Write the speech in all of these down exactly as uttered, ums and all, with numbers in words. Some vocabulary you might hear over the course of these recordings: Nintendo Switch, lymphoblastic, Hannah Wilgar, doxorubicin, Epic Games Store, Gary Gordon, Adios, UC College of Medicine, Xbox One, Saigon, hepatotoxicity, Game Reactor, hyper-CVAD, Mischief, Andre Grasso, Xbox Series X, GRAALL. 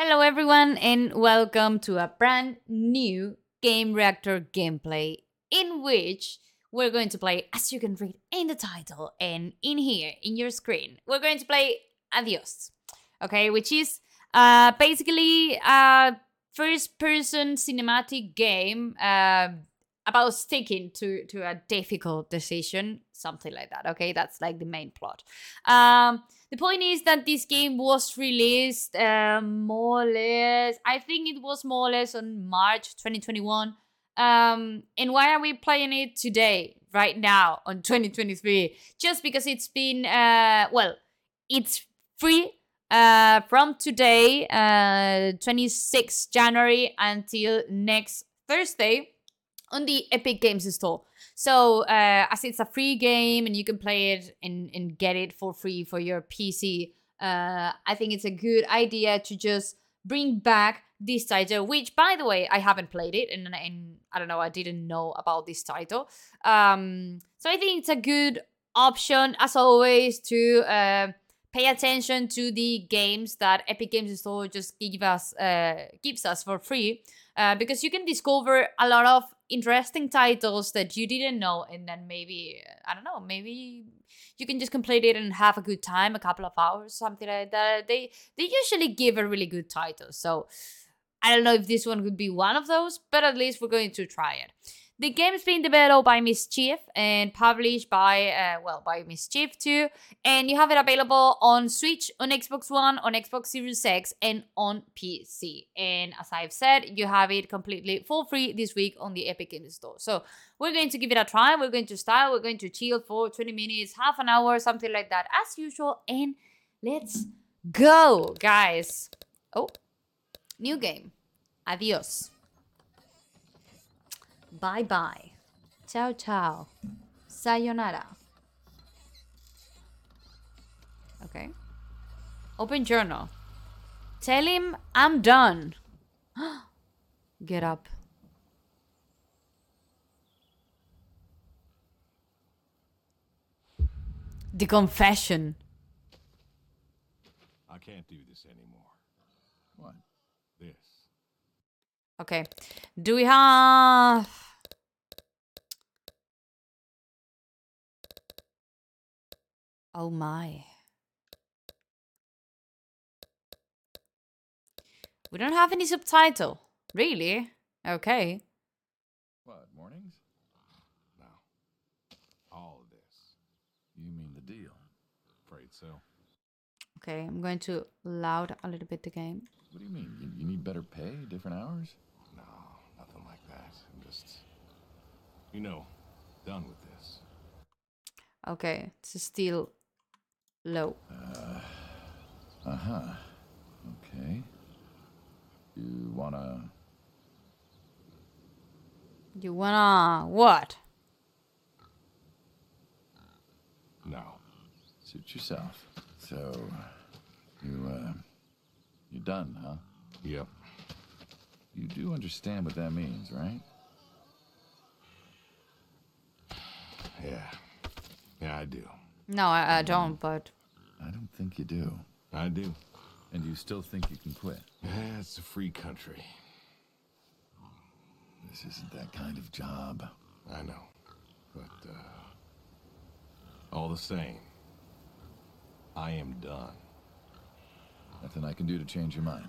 Hello everyone and welcome to a brand new Game Reactor gameplay in which we're going to play, as you can read in the title and in here, in your screen, we're going to play Adios, okay, which is uh, basically a first-person cinematic game uh, about sticking to, to a difficult decision, something like that, okay? That's like the main plot. Um, the point is that this game was released uh, more or less, I think it was more or less on March twenty twenty-one. Um, and why are we playing it today, right now, on twenty twenty-three? Just because it's been, uh, well, it's free uh, from today, uh, the twenty-sixth of January, until next Thursday, on the Epic Games Store. So, uh, as it's a free game and you can play it and, and get it for free for your P C, uh, I think it's a good idea to just bring back this title, which, by the way, I haven't played it, and, and I don't know, I didn't know about this title. Um, so I think it's a good option, as always, to uh, pay attention to the games that Epic Games Store just give us, uh, gives us for free, uh, because you can discover a lot of interesting titles that you didn't know, and then maybe, I don't know, maybe you can just complete it and have a good time, a couple of hours, something like that. They they usually give a really good title, so I don't know if this one would be one of those, but at least we're going to try it. The game's been developed by Mischief and published by, uh, well, by Mischief too, and you have it available on Switch, on Xbox One, on Xbox Series X, and on P C. And as I've said, you have it completely for free this week on the Epic Games Store. So we're going to give it a try, we're going to style, we're going to chill for twenty minutes, half an hour, something like that, as usual, and let's go, guys. Oh, new game. Adios. Bye bye. Ciao ciao. Sayonara. Okay. Open journal. Tell him I'm done. Get up. The confession. I can't do this anymore. What? This. Okay. Do we have... Oh my. We don't have any subtitle. Really? Okay. What, mornings? No. All of this. You mean the deal? Afraid so. Okay, I'm going to loud a little bit the game. What do you mean? You, you need better pay, different hours? No, nothing like that. I'm just, you know, done with this. Okay, it's still low. Uh, uh-huh. Okay. You wanna... You wanna what? No. Suit yourself. So, you, uh... you're done, huh? Yep. You do understand what that means, right? Yeah. Yeah, I do. No, I, I don't, but... I don't think you do. I do. And you still think you can quit? Yeah, it's a free country. This isn't that kind of job. I know. But, uh... all the same, I am done. Nothing I can do to change your mind.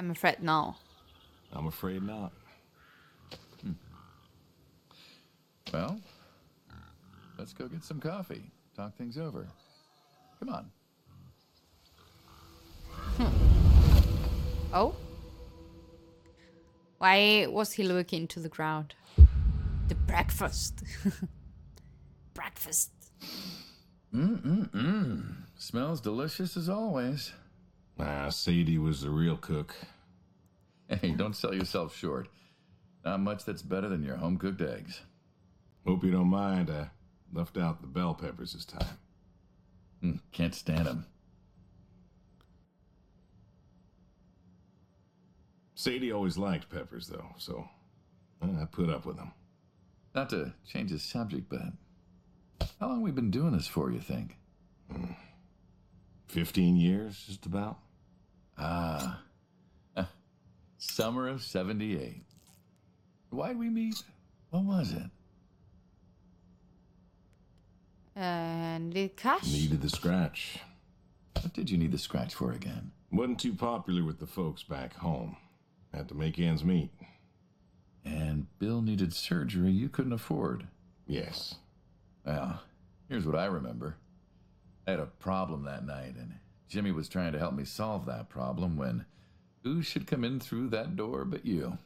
I'm afraid no. I'm afraid not. Hmm. Well, let's go get some coffee. Talk things over. Come on. Hmm. Oh? Why was he looking to the ground? The breakfast. Breakfast. Mm-mm-mm. Smells delicious as always. Ah, Sadie was the real cook. Hey, don't sell yourself short. Not much that's better than your home-cooked eggs. Hope you don't mind. I left out the bell peppers this time. Mm, can't stand them. Sadie always liked peppers, though, so I put up with them. Not to change the subject, but how long have we been doing this for, you think? Mm. Fifteen years, just about. Ah. Summer of seventy-eight. Why'd we meet? What was it? Uh, need cash? Needed the scratch. What did you need the scratch for again? Wasn't too popular with the folks back home. Had to make ends meet. And Bill needed surgery you couldn't afford. Yes. Well, here's what I remember. I had a problem that night, and Jimmy was trying to help me solve that problem when who should come in through that door but you?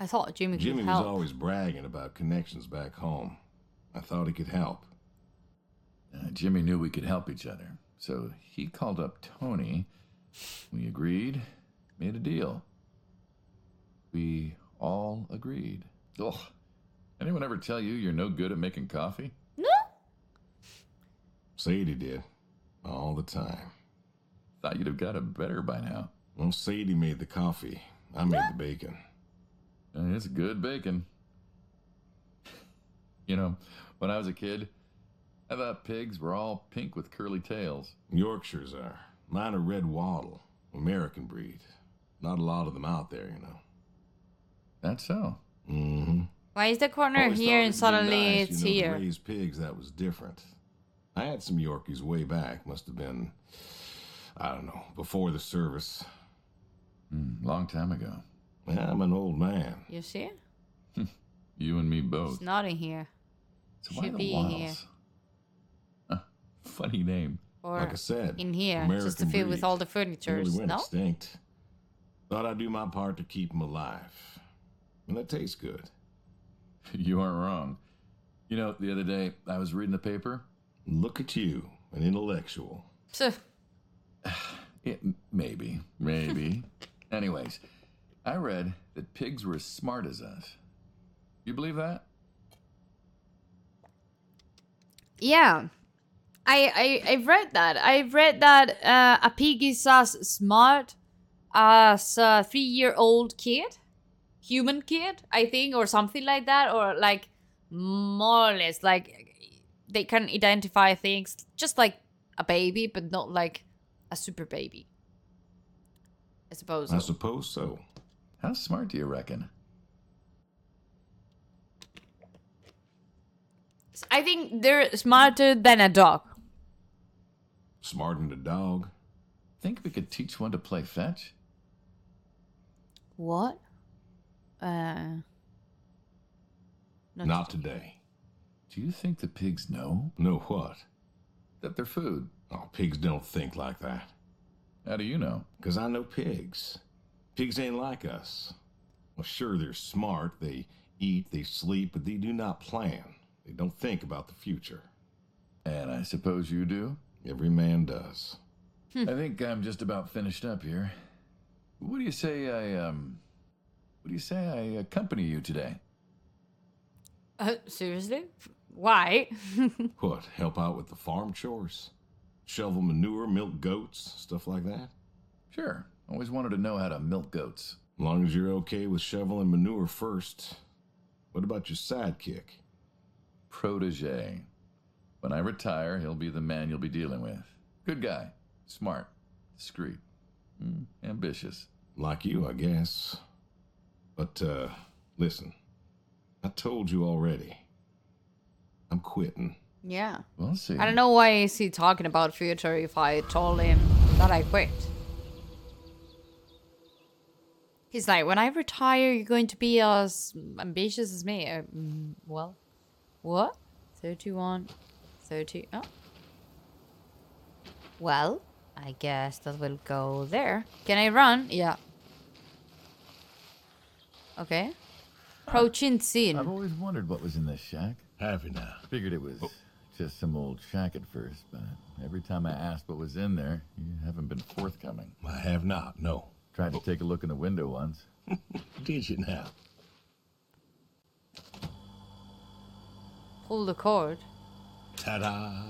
I thought Jimmy could help. Jimmy was always bragging about connections back home. I thought he could help. Uh, Jimmy knew we could help each other, so he called up Tony. We agreed, made a deal. We all agreed. Ugh. Anyone ever tell you you're no good at making coffee? No. Sadie did. All the time. Thought you'd have got it better by now. Well, Sadie made the coffee. I made the bacon. Uh, it's good bacon. You know, when I was a kid, I thought pigs were all pink with curly tails. Yorkshires are. Mine are red wattle. American breed. Not a lot of them out there, you know. That's so. Mm-hmm. Why is the corner always here and suddenly nice, it's you know, here? Raised pigs, that was different. I had some Yorkies way back. Must have been, I don't know, before the service. Mm, long time ago. Yeah, I'm an old man. You see? You and me both. It's not in here. So should why the be in here. Huh, funny name. Or like I said, in here, American just to fill with all the furniture. Really went no? extinct. Thought I'd do my part to keep them alive. And that tastes good. You aren't wrong. You know, the other day, I was reading the paper. Look at you, an intellectual. It, maybe, maybe. Anyways, I read that pigs were as smart as us. You believe that? Yeah. I, I, I've read that. I've read that uh, a pig is as smart as a three-year-old kid. Human kid, I think, or something like that, or like more or less like they can identify things just like a baby, but not like a super baby. I suppose. I so. suppose so. How smart do you reckon? I think they're smarter than a dog. Smarter than a dog? Think we could teach one to play fetch? What? Uh, not, not today. today. Do you think the pigs know? Know what? That they're food. Oh, pigs don't think like that. How do you know? Because I know pigs. Pigs ain't like us. Well, sure, they're smart. They eat, they sleep, but they do not plan. They don't think about the future. And I suppose you do? Every man does. Hmm. I think I'm just about finished up here. What do you say I, um... What do you say I accompany you today? Uh, seriously? Why? What, help out with the farm chores? Shovel manure, milk goats, stuff like that? Sure. Always wanted to know how to milk goats. As long as you're okay with shoveling manure first. What about your sidekick? Protege. When I retire, he'll be the man you'll be dealing with. Good guy. Smart. Discreet. Mm, ambitious. Like you, I guess. But, uh, listen, I told you already, I'm quitting. Yeah. We'll see. I don't know why is he talking about future if I told him that I quit. He's like, when I retire, you're going to be as ambitious as me. Uh, well, what? thirty-one, thirty, oh. Well, I guess that will go there. Can I run? Yeah. Okay. Approaching scene. I've always wondered what was in this shack. Happy now. Figured it was oh. just some old shack at first, but every time I asked what was in there, you haven't been forthcoming. I have not, no. Tried oh. to take a look in the window once. Did you now? Pull the cord. Ta-da.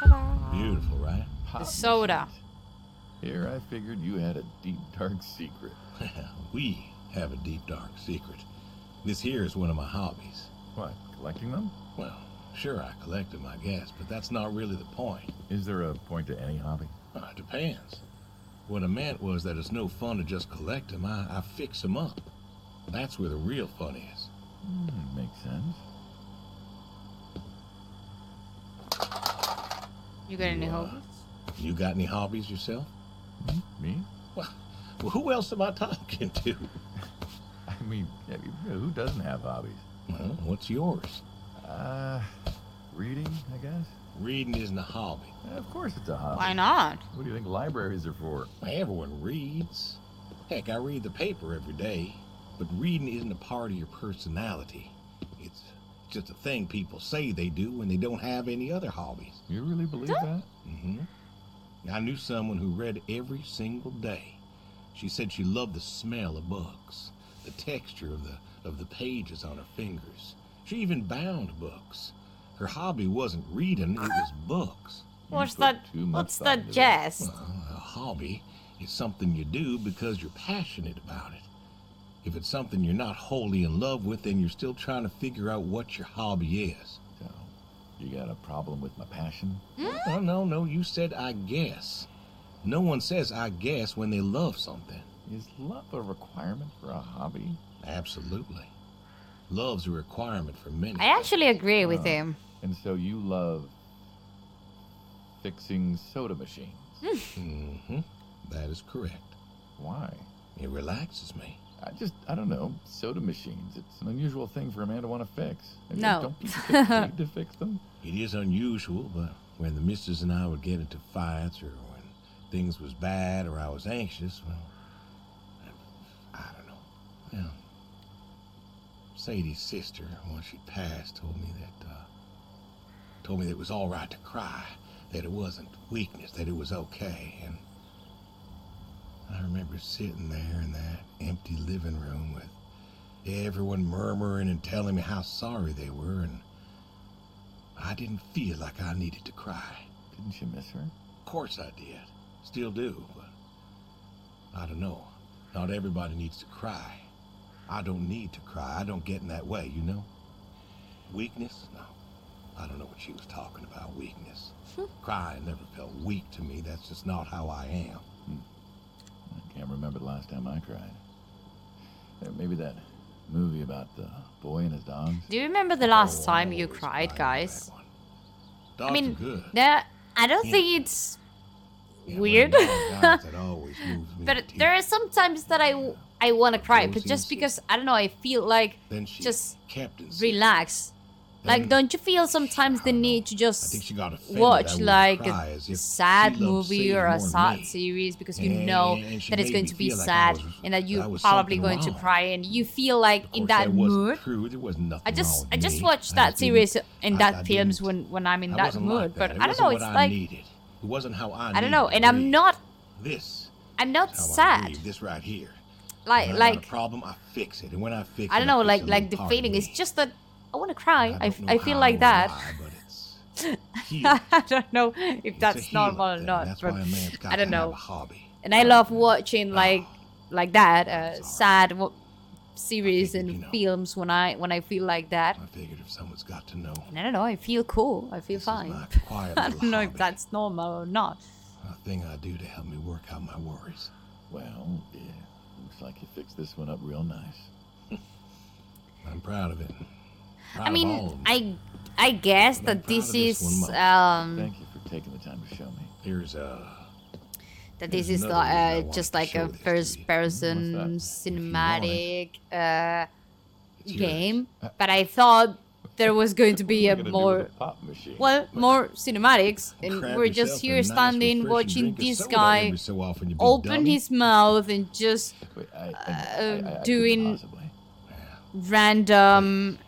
Ta-da. Beautiful, right? Pop the soda. Here I figured you had a deep, dark secret. We... have a deep dark secret. This here is one of my hobbies. What, collecting them? Well, sure I collect them, I guess, but that's not really the point. Is there a point to any hobby? Uh, it depends. What I meant was that it's no fun to just collect them. I, I fix them up. That's where the real fun is. Mm, makes sense. You got any hobbies? Uh, you got any hobbies yourself? Mm-hmm. Me? Well, well, who else am I talking to? I mean, who doesn't have hobbies? Well, what's yours? Uh, reading, I guess. Reading isn't a hobby. Uh, of course it's a hobby. Why not? What do you think libraries are for? Everyone reads. Heck, I read the paper every day. But reading isn't a part of your personality. It's just a thing people say they do when they don't have any other hobbies. You really believe that? Mm-hmm. I knew someone who read every single day. She said she loved the smell of books, the texture of the of the pages on her fingers. She even bound books. Her hobby wasn't reading, it was books. What's that? What's that jest? Well, a hobby is something you do because you're passionate about it. If it's something you're not wholly in love with, then you're still trying to figure out what your hobby is. So, you got a problem with my passion? Mm? No, no, no, you said I guess. No one says I guess when they love something. Is love a requirement for a hobby? Absolutely. Love's a requirement for many. I actually agree with uh, him. And so you love fixing soda machines? Mm-hmm. That is correct. Why? It relaxes me. I just, I don't know, soda machines. It's an unusual thing for a man to want to fix. I mean, no. Don't people need to fix them? It is unusual, but when the missus and I would get into fights or when things was bad or I was anxious, well, I, I don't know. Well, Sadie's sister, when she passed, told me that, uh, told me that it was all right to cry, that it wasn't weakness, that it was okay, and I remember sitting there in that empty living room with everyone murmuring and telling me how sorry they were, and I didn't feel like I needed to cry. Didn't you miss her? Of course I did. Still do, but I don't know. Not everybody needs to cry. I don't need to cry. I don't get in that way, you know? Weakness? No. I don't know what she was talking about, weakness. Crying never felt weak to me. That's just not how I am. Hmm. I can't remember the last time I cried. Maybe that movie about the boy and his dogs. Do you remember the last oh, time you cried, guys? Dogs I mean, good. I don't yeah. think it's yeah, weird. Dogs, but there are some times that I, I want to cry, but just because, I don't know, I feel like just relax. Like, don't you feel sometimes the need to just watch, like, a sad movie or a sad series because you know that it's going to be sad and that you're probably going to cry and you feel like in that mood? I just I just watch that series and that films when, when I'm in that mood, but I don't know, it's like, I don't know, and I'm not, I'm not sad. Like, like, I don't know, like, like the feeling is just that I want to cry. I, I, I feel like that. Lie, I don't know if it's that's normal or not. But I don't know. And I love watching like oh, like that uh, sad right. series and you know, films when I when I feel like that. I figured if someone's got to know. And I don't know. I feel cool. I feel fine. I don't know hobby. If that's normal or not. A thing I do to help me work out my worries. Well, yeah, looks like you fixed this one up real nice. I'm proud of it. I mean, I I guess that this is um. Thank you for taking the time to show me. Here's uh. That this is uh, just like a first-person cinematic uh game, but I thought there was going to be a more well more cinematics, and we're just here standing watching this guy open his mouth and just uh, doing random.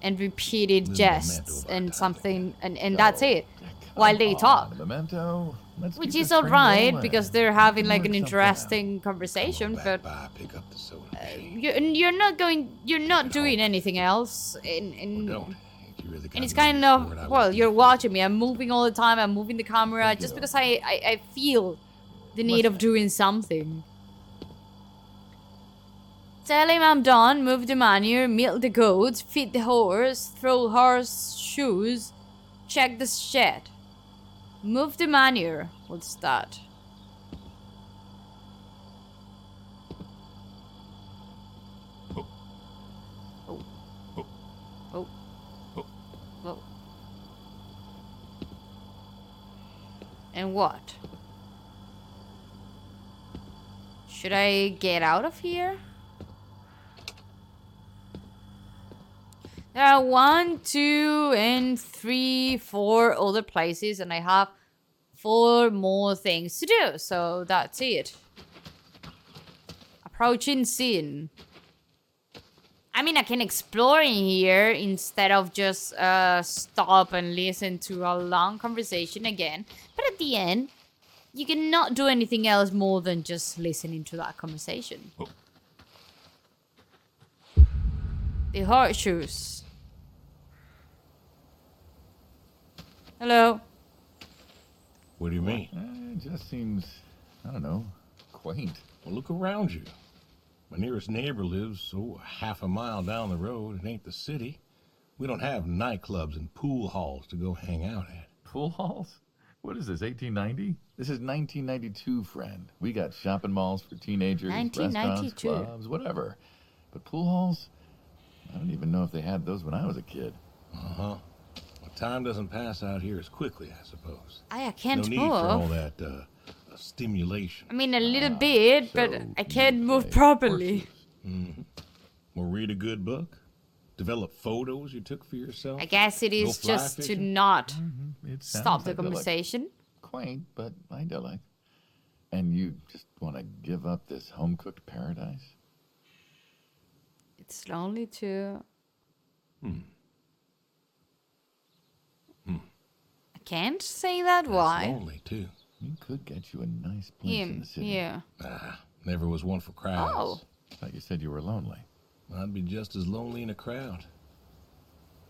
And repeated jests and something, and, and that's it, while they talk. Which is all right, because they're having like an interesting conversation, but uh, you're, you're not going, you're not doing anything else, and, and, and it's kind of, well, you're watching me, I'm moving all the time, I'm moving the camera, just because I, I, I feel the need of doing something. Tell him I'm done, move the manure, milk the goats, feed the horse, throw horse shoes, check the shed. Move the manure. What's that? And what? Should I get out of here? There are one, two, and three, four other places, and I have four more things to do, so that's it. Approaching scene. I mean, I can explore in here instead of just uh, stop and listen to a long conversation again. But at the end, you cannot do anything else more than just listening to that conversation. Oh. The horseshoes. Hello. What do you mean? Uh, it just seems, I don't know, quaint. Well, look around you. My nearest neighbor lives, oh, half a mile down the road. It ain't the city. We don't have nightclubs and pool halls to go hang out at. Pool halls? What is this, eighteen ninety? This is nineteen ninety-two, friend. We got shopping malls for teenagers, restaurants, clubs, whatever. But pool halls? I don't even know if they had those when I was a kid. Uh-huh. Well, time doesn't pass out here as quickly, I suppose. I can't move. No need for all that, uh... stimulation. I mean, a little ah, bit, so but I can't move properly. Mm-hmm. Or read a good book, develop photos you took for yourself. I guess it is just fishing. To not mm-hmm. stop the idyllic. Conversation. Quaint, but idyllic. And you just want to give up this home-cooked paradise? It's lonely too. Hmm. Hmm. I can't say that. It's why? Lonely too. You could get you a nice place yeah, in the city. Yeah. Ah, never was one for crowds. Oh. I thought you said you were lonely. I'd be just as lonely in a crowd.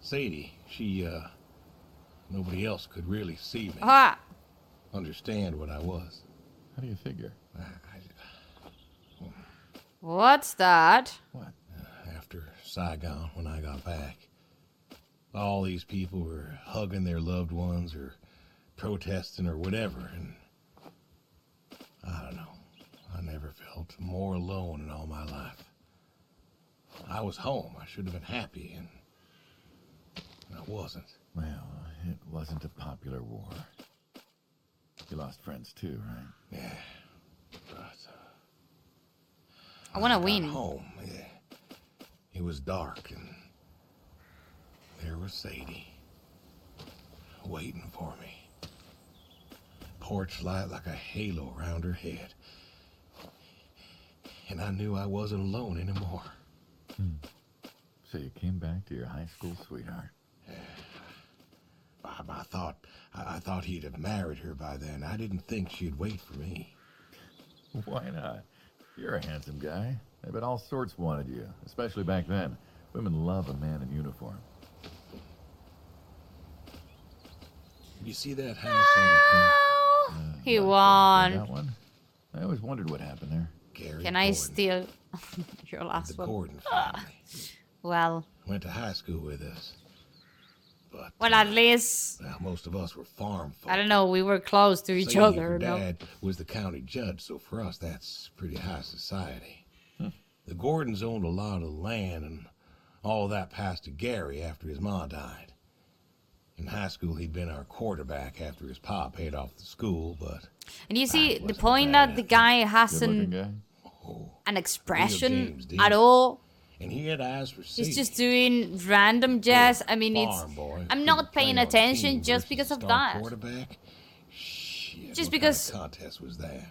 Sadie, she, uh... nobody else could really see me. Ah. Understand what I was. How do you figure? I, I, well, What's that? What? After Saigon, when I got back, all these people were hugging their loved ones or protesting or whatever, and I don't know, I never felt more alone in all my life. I was home, I should have been happy, and I wasn't. Well, it wasn't a popular war. You lost friends too, right? Yeah, but uh, I want to win. Home, yeah. It was dark, and there was Sadie waiting for me. Porch light like a halo around her head. And I knew I wasn't alone anymore. Hmm. So you came back to your high school sweetheart? Yeah. I, I thought I, I thought he'd have married her by then. I didn't think she'd wait for me. Why not? You're a handsome guy. I bet all sorts wanted you, especially back then. Women love a man in uniform. You see that house on the Uh, he won. That one? I always wondered what happened there. Gary Can I Gordon, steal your last the one? Gordon family. Well. Went to high school with us. But, well, at uh, least. Well, most of us were farm folk. I don't know. We were close to each Sadie, other. Her dad no? was the county judge, so for us, that's pretty high society. Hmm. The Gordons owned a lot of land, and all that passed to Gary after his ma died. In high school, he'd been our quarterback after his pa paid off the school, but... And you see, the point that the guy hasn't an expression at all. And he had eyes for Sadie. He's just doing random jazz. I mean, it's... I'm not paying attention just because of that. Just because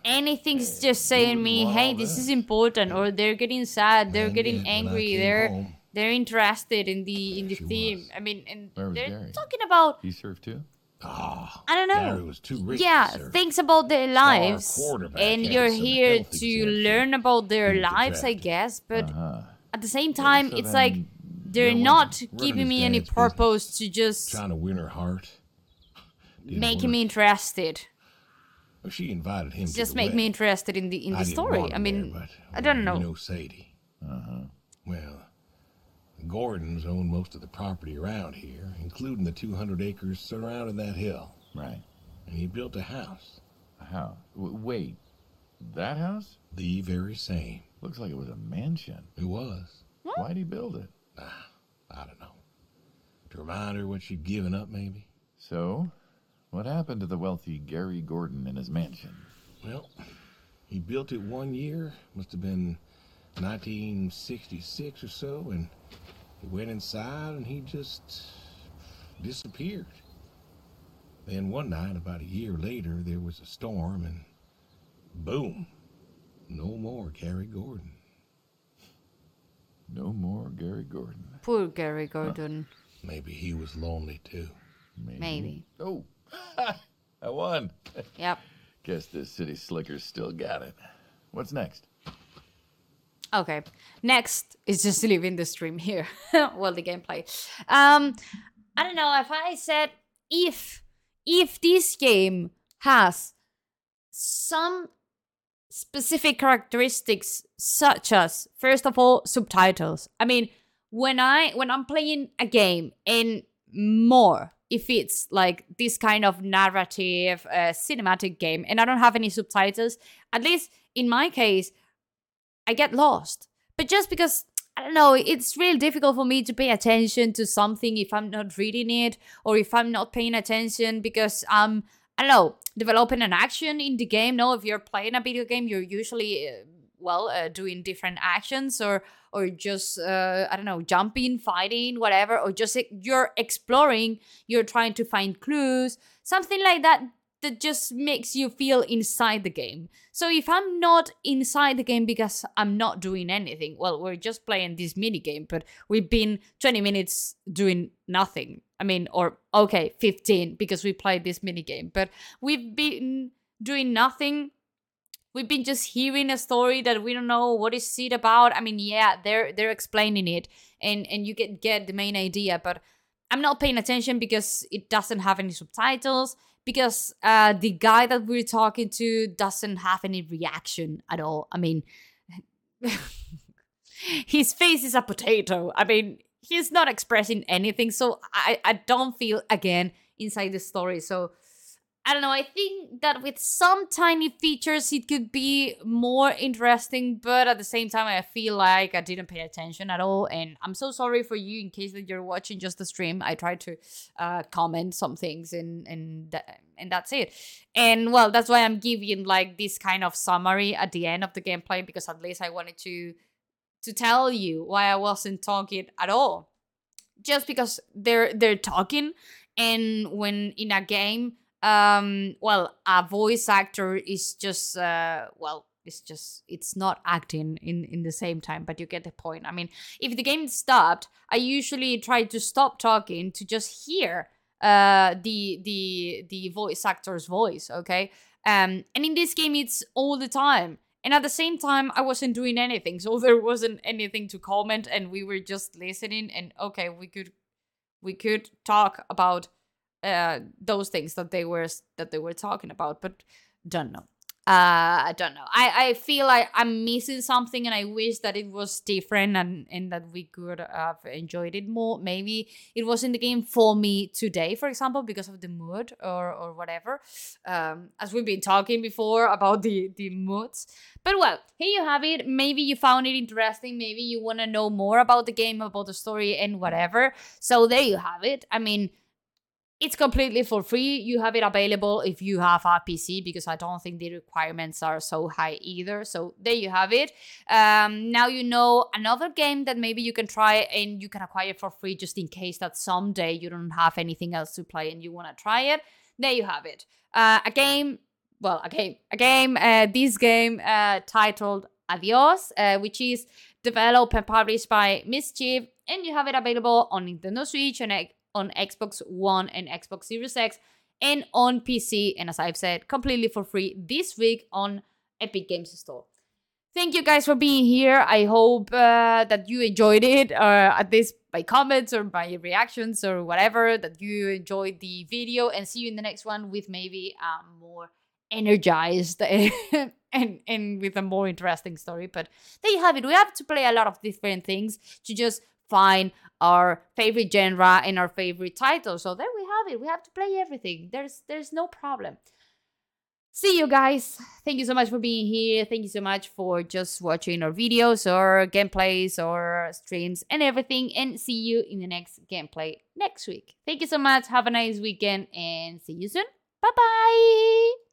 anything's just saying me, hey, this is important, or they're getting sad, they're getting angry, they're... They're interested in the in the she theme. Was. I mean, and they're Gary? Talking about. He served too. Ah, I don't know. Gary was too rich yeah, to things about their lives, and you're here to learn about their He's lives, depressed. I guess. But uh-huh. at the same time, yeah, so it's like they're yeah, not giving me any purpose to just trying to win her heart, Didn't making me interested. Well, she invited him. It's to just make wedding. Me interested in the in the I story. I mean, there, I don't know. No Sadie. Uh huh. Well. Gordons own most of the property around here, including the two hundred acres surrounding that hill. Right. And he built a house. A house? W- wait, that house? The very same. Looks like it was a mansion. It was. What? Why'd he build it? Ah, I don't know. To remind her what she'd given up, maybe. So? What happened to the wealthy Gary Gordon and his mansion? Well, he built it one year, must have been nineteen sixty-six or so, and he went inside and he just disappeared. Then one night, about a year later, there was a storm and boom, no more Gary Gordon. No more Gary Gordon. Poor Gary Gordon. Huh. Maybe he was lonely too. Maybe. Maybe. Oh, I won. Yep. Guess this city slicker's still got it. What's next? Okay, next is just leaving the stream here. Well, the gameplay. Um, I don't know if I said if if this game has some specific characteristics, such as, first of all, subtitles. I mean, when I when I'm playing a game, and more if it's like this kind of narrative uh, cinematic game, and I don't have any subtitles, at least in my case, I get lost. But just because, I don't know, it's real difficult for me to pay attention to something if I'm not reading it, or if I'm not paying attention because I'm, I don't know, developing an action in the game. No, if you're playing a video game, you're usually, uh, well, uh, doing different actions, or or just, uh, I don't know, jumping, fighting, whatever, or just you're exploring, you're trying to find clues, something like that. That just makes you feel inside the game. So if I'm not inside the game because I'm not doing anything, well, we're just playing this mini game, but we've been twenty minutes doing nothing. I mean, or okay, fifteen because we played this mini game, but we've been doing nothing. We've been just hearing a story that we don't know what is it about. I mean, yeah, they're they're explaining it, and and you can get the main idea, but I'm not paying attention because it doesn't have any subtitles. Because uh, the guy that we're talking to doesn't have any reaction at all. I mean, his face is a potato. I mean, he's not expressing anything. So I, I don't feel, again, inside the story. So I don't know. I think that with some tiny features, it could be more interesting. But at the same time, I feel like I didn't pay attention at all. And I'm so sorry for you in case that you're watching just the stream. I tried to uh, comment some things and and th- and that's it. And well, that's why I'm giving like this kind of summary at the end of the gameplay, because at least I wanted to to tell you why I wasn't talking at all. Just because they're they're talking, and when in a game, um well, a voice actor is just uh well it's just it's not acting in in the same time, but you get the point. I mean, if the game stopped, I usually try to stop talking to just hear uh the the the voice actor's voice. Okay, um and in this game it's all the time, and at the same time I wasn't doing anything, so there wasn't anything to comment, and we were just listening. And okay, we could we could talk about Uh, those things that they were that they were talking about, but don't know. Uh, I don't know. I, I feel like I'm missing something, and I wish that it was different, and, and that we could have enjoyed it more. Maybe it wasn't the game for me today, for example, because of the mood or or whatever. Um, as we've been talking before about the the moods. But well, here you have it. Maybe you found it interesting. Maybe you want to know more about the game, about the story, and whatever. So there you have it. I mean, it's completely for free. You have it available if you have a P C, because I don't think the requirements are so high either. So there you have it. Um, now you know another game that maybe you can try, and you can acquire it for free just in case that someday you don't have anything else to play and you want to try it. There you have it. Uh, a game, well, a game, a game, uh, this game uh, titled Adios, uh, which is developed and published by Mischief, and you have it available on Nintendo Switch and Xbox. On Xbox One and Xbox Series X, and on P C, and as I've said, completely for free this week on Epic Games Store. Thank you guys for being here. I hope uh, that you enjoyed it, or at least by comments or by reactions or whatever, that you enjoyed the video, and see you in the next one with maybe a more energized and and with a more interesting story. But there you have it. We have to play a lot of different things to just find our favorite genre and our favorite title. So there we have it. We have to play everything. There's there's no problem. See you guys. Thank you so much for being here. Thank you so much for just watching our videos or gameplays or streams and everything. And see you in the next gameplay next week. Thank you so much. Have a nice weekend and see you soon. Bye bye!